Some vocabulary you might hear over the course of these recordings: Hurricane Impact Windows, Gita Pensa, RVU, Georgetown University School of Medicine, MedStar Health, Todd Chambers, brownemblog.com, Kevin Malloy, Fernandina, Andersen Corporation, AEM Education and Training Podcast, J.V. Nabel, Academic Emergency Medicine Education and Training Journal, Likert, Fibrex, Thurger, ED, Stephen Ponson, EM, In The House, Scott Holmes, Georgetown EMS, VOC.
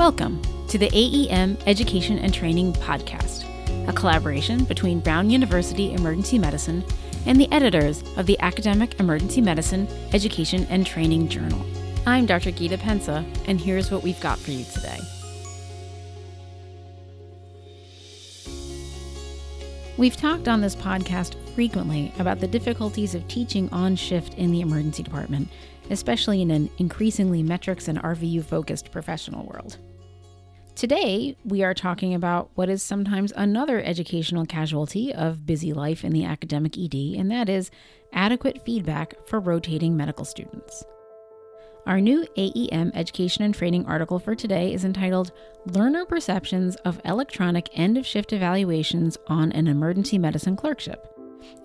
Welcome to the AEM Education and Training Podcast, a collaboration between Brown University Emergency Medicine and the editors of the Academic Emergency Medicine Education and Training Journal. I'm Dr. Gita Pensa, and here's what we've got for you today. We've talked on this podcast frequently about the difficulties of teaching on shift in the emergency department, especially in an increasingly metrics and RVU-focused professional world. Today, we are talking about what is sometimes another educational casualty of busy life in the academic ED, and that is adequate feedback for rotating medical students. Our new AEM Education and Training article for today is entitled Learner Perceptions of Electronic End-of-Shift Evaluations on an Emergency Medicine Clerkship,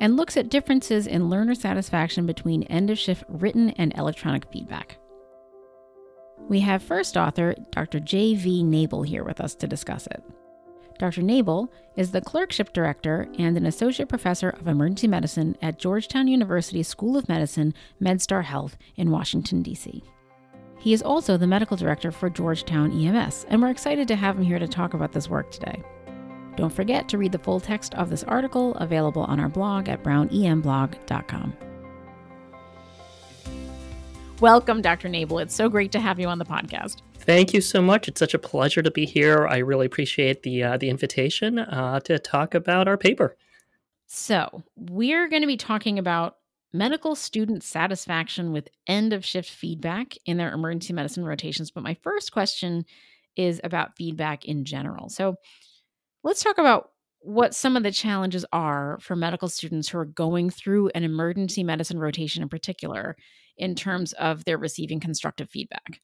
and looks at differences in learner satisfaction between end-of-shift written and electronic feedback. We have first author Dr. J.V. Nabel here with us to discuss it. Dr. Nabel is the clerkship director and an associate professor of emergency medicine at Georgetown University School of Medicine, MedStar Health in Washington, D.C. He is also the medical director for Georgetown EMS, and we're excited to have him here to talk about this work today. Don't forget to read the full text of this article available on our blog at brownemblog.com. Welcome, Dr. Nabel. It's so great to have you on the podcast. Thank you so much. It's such a pleasure to be here. I really appreciate the invitation to talk about our paper. So we're going to be talking about medical student satisfaction with end-of-shift feedback in their emergency medicine rotations. But my first question is about feedback in general. So let's talk about what some of the challenges are for medical students who are going through an emergency medicine rotation in particular in terms of their receiving constructive feedback.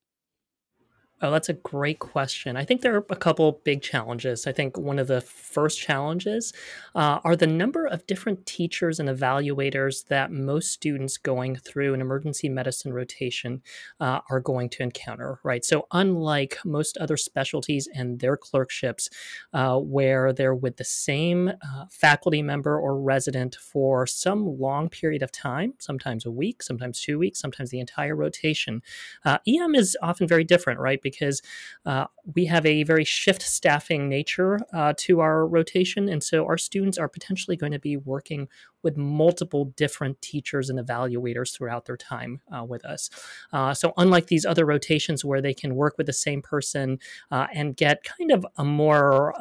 Oh, that's a great question. I think there are a couple big challenges. I think one of the first challenges are the number of different teachers and evaluators that most students going through an emergency medicine rotation are going to encounter, right? So unlike most other specialties and their clerkships, where they're with the same faculty member or resident for some long period of time, sometimes a week, sometimes 2 weeks, sometimes the entire rotation, EM is often very different, right? Because we have a very shift staffing nature to our rotation. And so our students are potentially going to be working with multiple different teachers and evaluators throughout their time with us. So unlike these other rotations where they can work with the same person and get kind of a more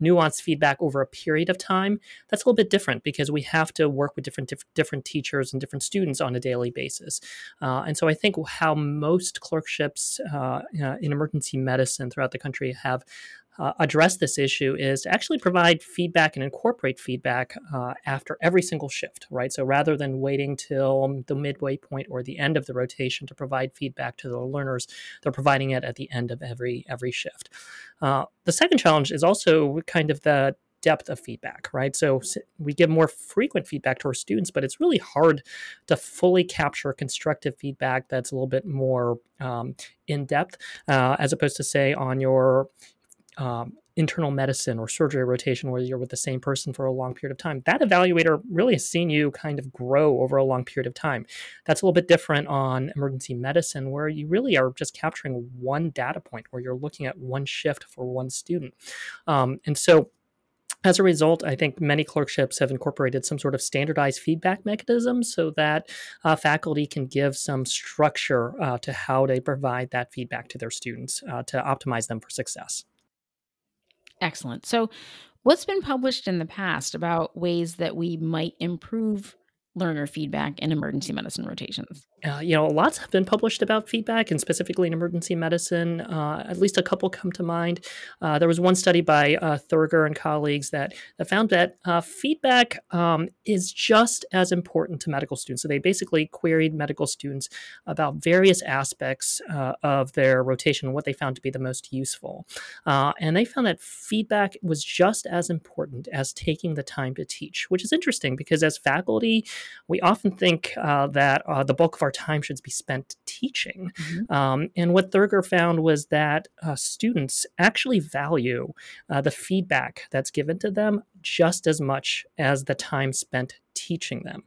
nuanced feedback over a period of time, that's a little bit different because we have to work with different teachers and different students on a daily basis. And so I think how most clerkships in emergency medicine throughout the country have address this issue is to actually provide feedback and incorporate feedback after every single shift, right? So rather than waiting till the midway point or the end of the rotation to provide feedback to the learners, they're providing it at the end of every shift. The second challenge is also kind of the depth of feedback, right? So we give more frequent feedback to our students, but it's really hard to fully capture constructive feedback that's a little bit more in-depth as opposed to, say, on your internal medicine or surgery rotation where you're with the same person for a long period of time. That evaluator really has seen you kind of grow over a long period of time. That's a little bit different on emergency medicine where you really are just capturing one data point where you're looking at one shift for one student. And so as a result, I think many clerkships have incorporated some sort of standardized feedback mechanism so that faculty can give some structure to how they provide that feedback to their students to optimize them for success. Excellent. So what's been published in the past about ways that we might improve learner feedback in emergency medicine rotations? Lots have been published about feedback and specifically in emergency medicine. At least a couple come to mind. There was one study by Thurger and colleagues that found that feedback is just as important to medical students. So they basically queried medical students about various aspects of their rotation and what they found to be the most useful. And they found that feedback was just as important as taking the time to teach, which is interesting because as faculty, we often think that the bulk of our time should be spent teaching. Mm-hmm. And what Thurger found was that students actually value the feedback that's given to them just as much as the time spent teaching them.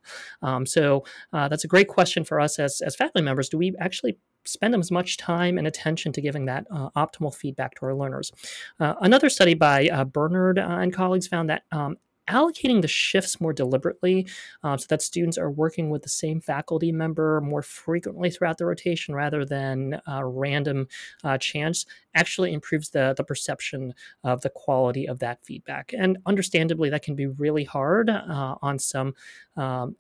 So that's a great question for us as faculty members. Do we actually spend as much time and attention to giving that optimal feedback to our learners. Another study by Bernard and colleagues found that allocating the shifts more deliberately so that students are working with the same faculty member more frequently throughout the rotation rather than random chance actually improves the perception of the quality of that feedback. And understandably, that can be really hard on some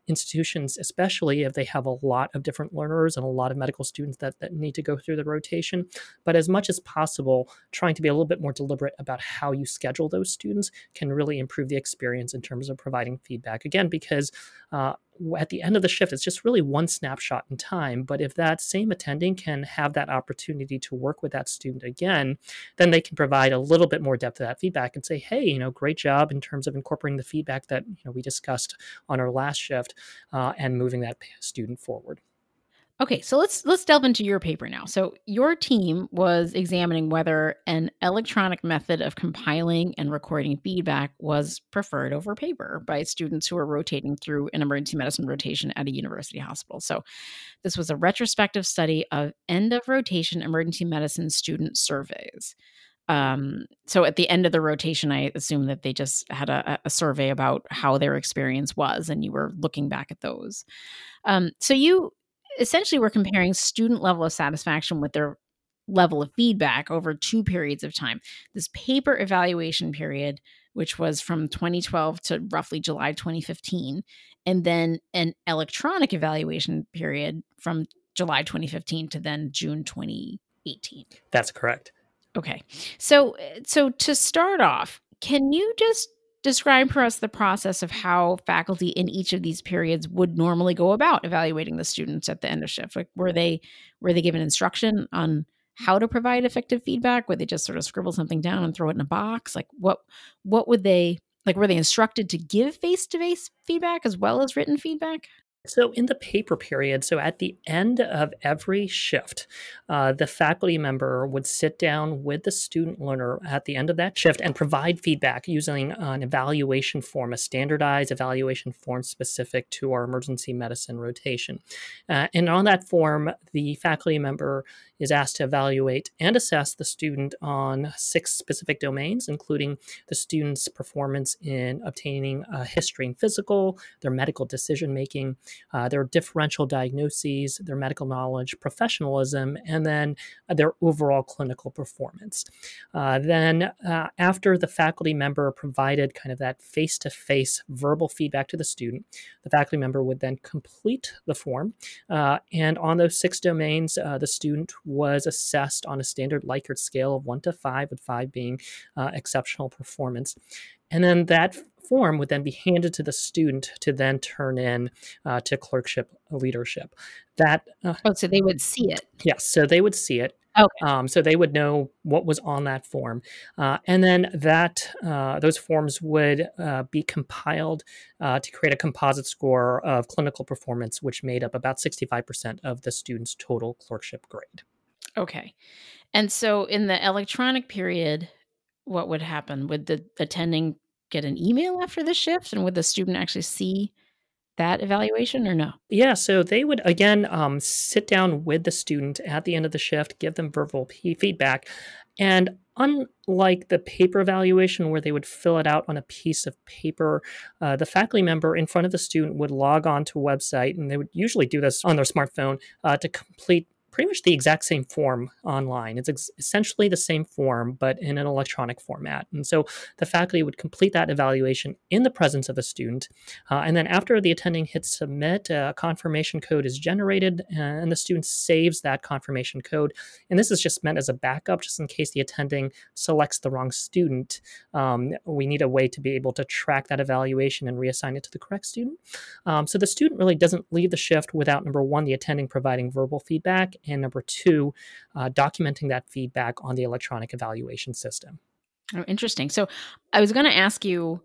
institutions, especially if they have a lot of different learners and a lot of medical students that need to go through the rotation. But as much as possible, trying to be a little bit more deliberate about how you schedule those students can really improve the experience in terms of providing feedback. Again, because at the end of the shift, it's just really one snapshot in time. But if that same attending can have that opportunity to work with that student again, then they can provide a little bit more depth of that feedback and say, hey, great job in terms of incorporating the feedback that we discussed on our last shift and moving that student forward. Okay, so let's delve into your paper now. So your team was examining whether an electronic method of compiling and recording feedback was preferred over paper by students who were rotating through an emergency medicine rotation at a university hospital. So this was a retrospective study of end-of-rotation emergency medicine student surveys. So at the end of the rotation, I assume that they just had a survey about how their experience was, and you were looking back at those. So you essentially, we're comparing student level of satisfaction with their level of feedback over two periods of time. This paper evaluation period, which was from 2012 to roughly July 2015, and then an electronic evaluation period from July 2015 to then June 2018. That's correct. Okay. So to start off, can you just describe for us the process of how faculty in each of these periods would normally go about evaluating the students at the end of shift? Like, were they given instruction on how to provide effective feedback? Would they just sort of scribble something down and throw it in a box? Like, what would they, like, were they instructed to give face-to-face feedback as well as written feedback? So in the paper period, so at the end of every shift, the faculty member would sit down with the student learner at the end of that shift and provide feedback using an evaluation form, a standardized evaluation form specific to our emergency medicine rotation. And on that form, the faculty member is asked to evaluate and assess the student on 6 specific domains, including the student's performance in obtaining history and physical, their medical decision-making, their differential diagnoses, their medical knowledge, professionalism, and then their overall clinical performance. Then after the faculty member provided kind of that face-to-face verbal feedback to the student, the faculty member would then complete the form. And on those 6 domains, the student was assessed on a standard Likert scale of 1 to 5, with 5 being exceptional performance. And then that form would then be handed to the student to then turn in to clerkship leadership. So they would see it. Yes, so they would see it. Okay. So they would know what was on that form. And then those forms would be compiled to create a composite score of clinical performance, which made up about 65% of the student's total clerkship grade. Okay. And so in the electronic period, what would happen? Would the attending get an email after the shift, and would the student actually see that evaluation or no? Yeah, so they would, again, sit down with the student at the end of the shift, give them verbal feedback. And unlike the paper evaluation where they would fill it out on a piece of paper, the faculty member in front of the student would log on to a website, and they would usually do this on their smartphone to complete pretty much the exact same form online. It's essentially the same form, but in an electronic format. And so the faculty would complete that evaluation in the presence of a student. And then after the attending hits submit, a confirmation code is generated, and the student saves that confirmation code. And this is just meant as a backup, just in case the attending selects the wrong student. We need a way to be able to track that evaluation and reassign it to the correct student. So the student really doesn't leave the shift without, number one, the attending providing verbal feedback, and number 2, documenting that feedback on the electronic evaluation system. Oh, interesting. So I was going to ask you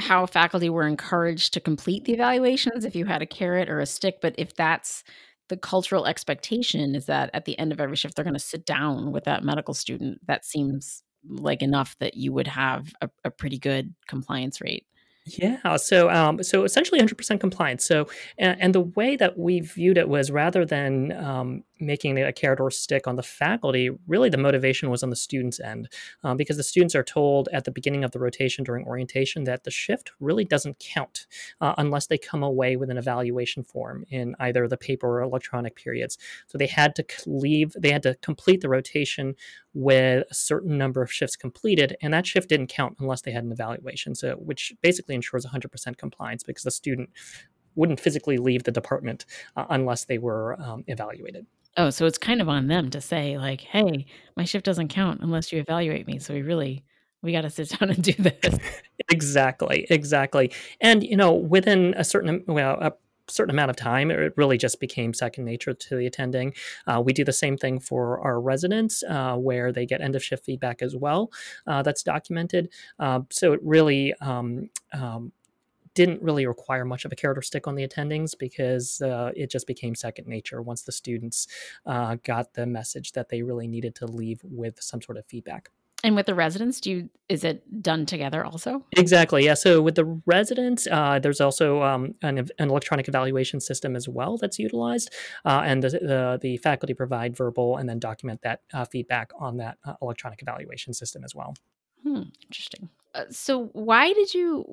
how faculty were encouraged to complete the evaluations, if you had a carrot or a stick, but if that's the cultural expectation, is that at the end of every shift, they're going to sit down with that medical student, that seems like enough that you would have a pretty good compliance rate. Yeah, so essentially 100% compliance. So, and the way that we viewed it was rather than making a carrot or stick on the faculty, really the motivation was on the students' end, because the students are told at the beginning of the rotation during orientation that the shift really doesn't count unless they come away with an evaluation form in either the paper or electronic periods. So they had to complete the rotation with a certain number of shifts completed, and that shift didn't count unless they had an evaluation, so which basically ensures 100% compliance because the student wouldn't physically leave the department unless they were evaluated. Oh, so it's kind of on them to say like, hey, my shift doesn't count unless you evaluate me. So we got to sit down and do this. Exactly. And, within a certain amount of time, it really just became second nature to the attending. We do the same thing for our residents where they get end of shift feedback as well. That's documented. So it really didn't really require much of a carrot or stick on the attendings because it just became second nature once the students got the message that they really needed to leave with some sort of feedback. And with the residents, is it done together also? Exactly. Yeah. So with the residents, there's also an electronic evaluation system as well that's utilized, and the faculty provide verbal and then document that feedback on that electronic evaluation system as well. Interesting. So why did you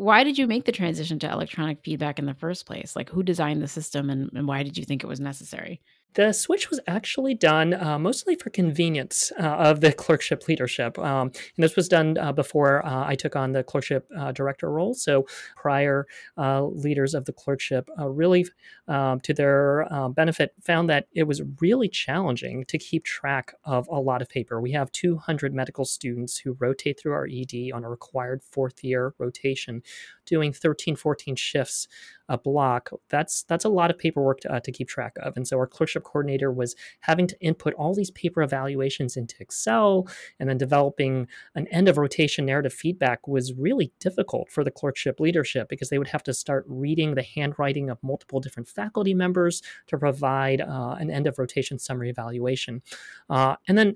make the transition to electronic feedback in the first place? Like, who designed the system, and why did you think it was necessary? The switch was actually done mostly for convenience of the clerkship leadership. And this was done before I took on the clerkship director role. So prior leaders of the clerkship really, to their benefit, found that it was really challenging to keep track of a lot of paper. We have 200 medical students who rotate through our ED on a required fourth-year rotation, doing 13, 14 shifts a block. That's a lot of paperwork to keep track of. And so our clerkship coordinator was having to input all these paper evaluations into Excel, and then developing an end of rotation narrative feedback was really difficult for the clerkship leadership because they would have to start reading the handwriting of multiple different faculty members to provide an end of rotation summary evaluation. And then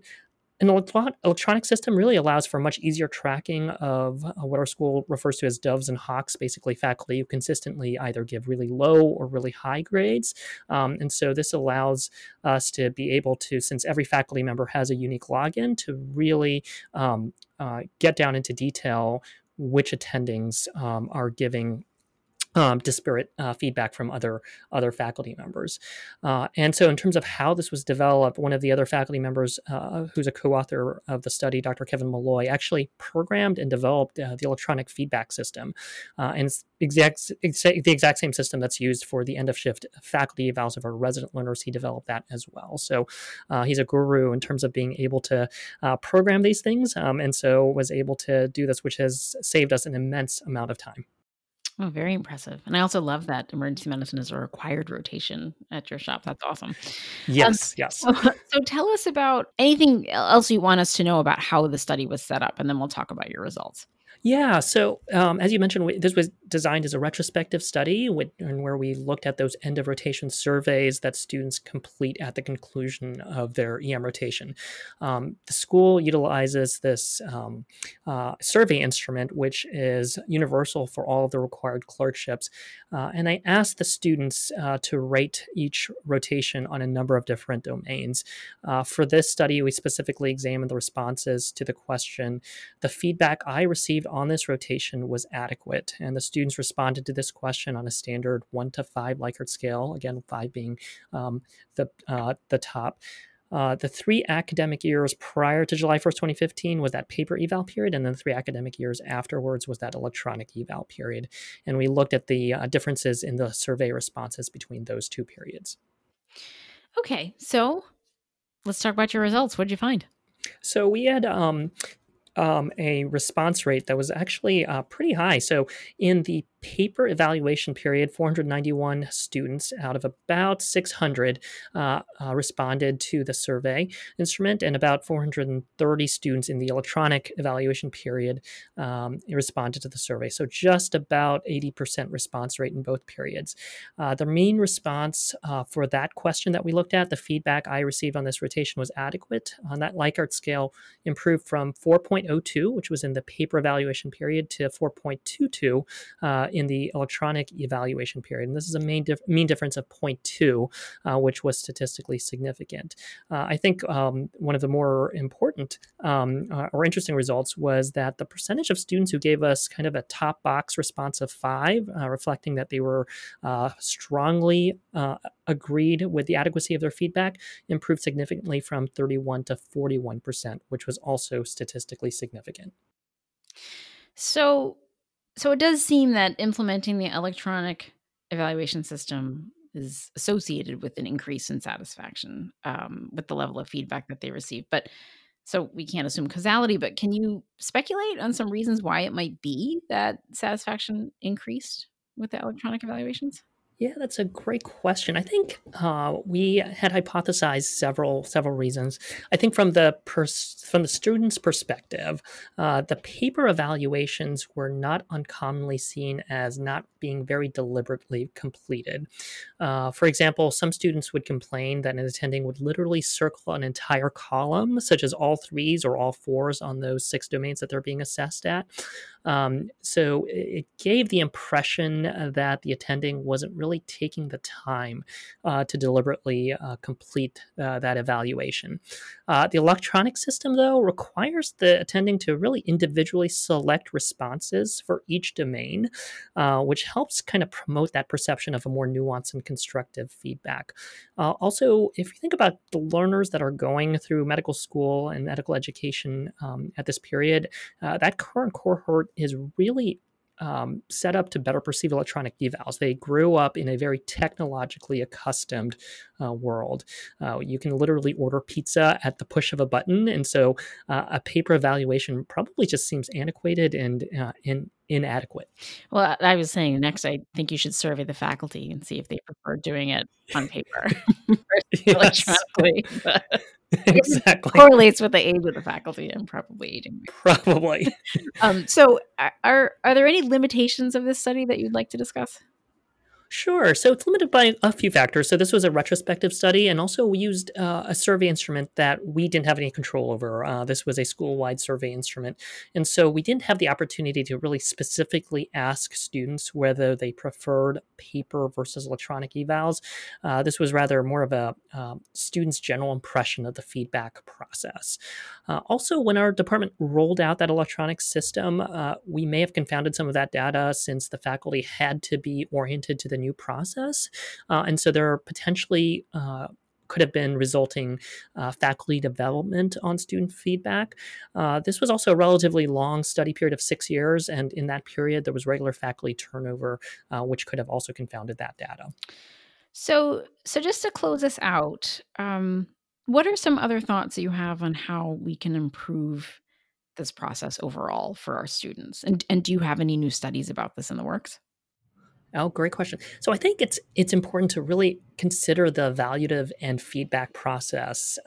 an electronic system really allows for much easier tracking of what our school refers to as doves and hawks, basically faculty who consistently either give really low or really high grades. And so this allows us to be able to, since every faculty member has a unique login, to really get down into detail which attendings are giving disparate feedback from other faculty members. And so in terms of how this was developed, one of the other faculty members who's a co-author of the study, Dr. Kevin Malloy, actually programmed and developed the electronic feedback system. And it's the exact same system that's used for the end of shift faculty evals of our resident learners. He developed that as well. So he's a guru in terms of being able to program these things, and so was able to do this, which has saved us an immense amount of time. Oh, very impressive. And I also love that emergency medicine is a required rotation at your shop. That's awesome. Yes. So tell us about anything else you want us to know about how the study was set up, and then we'll talk about your results. Yeah. So as you mentioned, this was designed as a retrospective study where we looked at those end of rotation surveys that students complete at the conclusion of their EM rotation. The school utilizes this survey instrument, which is universal for all of the required clerkships. And I asked the students to rate each rotation on a number of different domains. For this study, we specifically examined the responses to the question, the feedback I received on this rotation was adequate. And the students responded to this question on a standard 1 to 5 Likert scale, again, 5 being the top. The 3 academic years prior to July 1st, 2015 was that paper eval period, and then 3 academic years afterwards was that electronic eval period. And we looked at the differences in the survey responses between those two periods. Okay, so let's talk about your results. What did you find? So we had a response rate that was actually pretty high. So in the paper evaluation period, 491 students out of about 600 responded to the survey instrument, and about 430 students in the electronic evaluation period responded to the survey. So just about 80% response rate in both periods. The mean response for that question that we looked at, the feedback I received on this rotation was adequate, on that Likert scale improved from 4.02, which was in the paper evaluation period, to 4.22 in the electronic evaluation period. And this is a mean difference of 0.2, which was statistically significant. I think one of the more important or interesting results was that the percentage of students who gave us kind of a top box response of 5, reflecting that they were strongly agreed with the adequacy of their feedback, improved significantly from 31 to 41%, which was also statistically significant. So it does seem that implementing the electronic evaluation system is associated with an increase in satisfaction with the level of feedback that they receive. But so we can't assume causality, but can you speculate on some reasons why it might be that satisfaction increased with the electronic evaluations? Yeah, that's a great question. I think we had hypothesized several reasons. I think from the student's perspective, the paper evaluations were not uncommonly seen as not being very deliberately completed. For example, some students would complain that an attending would literally circle an entire column, such as all 3s or all 4s on those 6 domains that they're being assessed at. So it gave the impression that the attending wasn't really taking the time to deliberately complete that evaluation. The electronic system, though, requires the attending to really individually select responses for each domain, which helps kind of promote that perception of a more nuanced and constructive feedback. Also, if you think about the learners that are going through medical school and medical education at this period, that current cohort is really set up to better perceive electronic evals. They grew up in a very technologically accustomed world. You can literally order pizza at the push of a button. And so a paper evaluation probably just seems antiquated and inadequate. Well, I was saying next, I think you should survey the faculty and see if they prefer doing it on paper electronically. Exactly. Correlates with the age of the faculty and probably aging. Probably. So are there any limitations of this study that you'd like to discuss? Sure. So it's limited by a few factors. So this was a retrospective study, and also we used a survey instrument that we didn't have any control over. This was a school-wide survey instrument. And so we didn't have the opportunity to really specifically ask students whether they preferred paper versus electronic evals. This was rather more of a student's general impression of the feedback process. Also, when our department rolled out that electronic system, we may have confounded some of that data since the faculty had to be oriented to the new process. And so there are potentially could have been resulting faculty development on student feedback. This was also a relatively long study period of 6 years. And in that period, there was regular faculty turnover, which could have also confounded that data. So just to close this out, what are some other thoughts that you have on how we can improve this process overall for our students? And do you have any new studies about this in the works? Oh, great question. So I think it's important to really consider the evaluative and feedback process.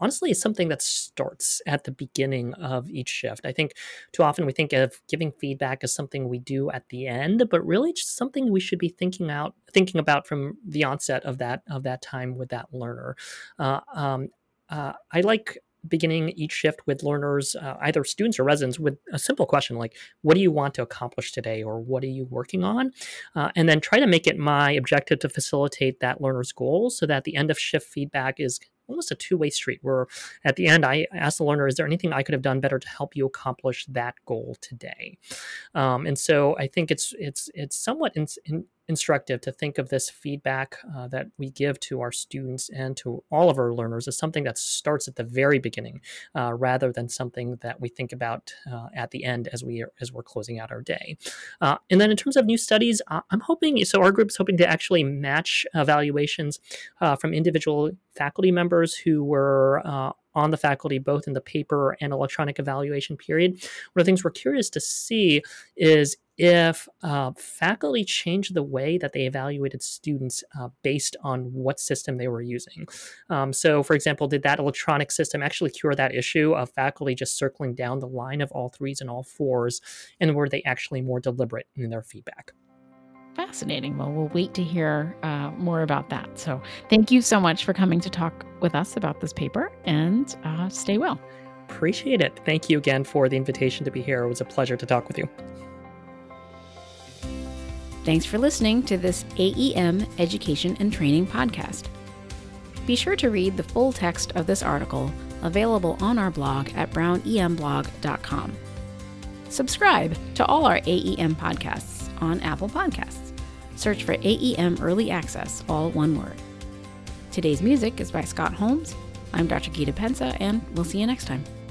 Honestly, it's something that starts at the beginning of each shift. I think too often we think of giving feedback as something we do at the end, but really just something we should be thinking about from the onset of that time with that learner. I like beginning each shift with learners, either students or residents, with a simple question like, what do you want to accomplish today, or what are you working on? And then try to make it my objective to facilitate that learner's goals so that the end of shift feedback is almost a two-way street, where at the end I asked the learner, is there anything I could have done better to help you accomplish that goal today? And so I think it's somewhat instructive to think of this feedback that we give to our students and to all of our learners as something that starts at the very beginning, rather than something that we think about at the end as we're closing out our day. And then in terms of new studies, I'm hoping, so our group's hoping to actually match evaluations from individual faculty members who were on the faculty, both in the paper and electronic evaluation period. One of the things we're curious to see is if faculty changed the way that they evaluated students based on what system they were using. So, for example, did that electronic system actually cure that issue of faculty just circling down the line of all 3s and all 4s? And were they actually more deliberate in their feedback? Fascinating. Well, we'll wait to hear more about that. So thank you so much for coming to talk with us about this paper, and stay well. Appreciate it. Thank you again for the invitation to be here. It was a pleasure to talk with you. Thanks for listening to this AEM Education and Training Podcast. Be sure to read the full text of this article, available on our blog at brownemblog.com. Subscribe to all our AEM podcasts on Apple Podcasts. Search for AEM Early Access, all one word. Today's music is by Scott Holmes. I'm Dr. Gita Pensa, and we'll see you next time.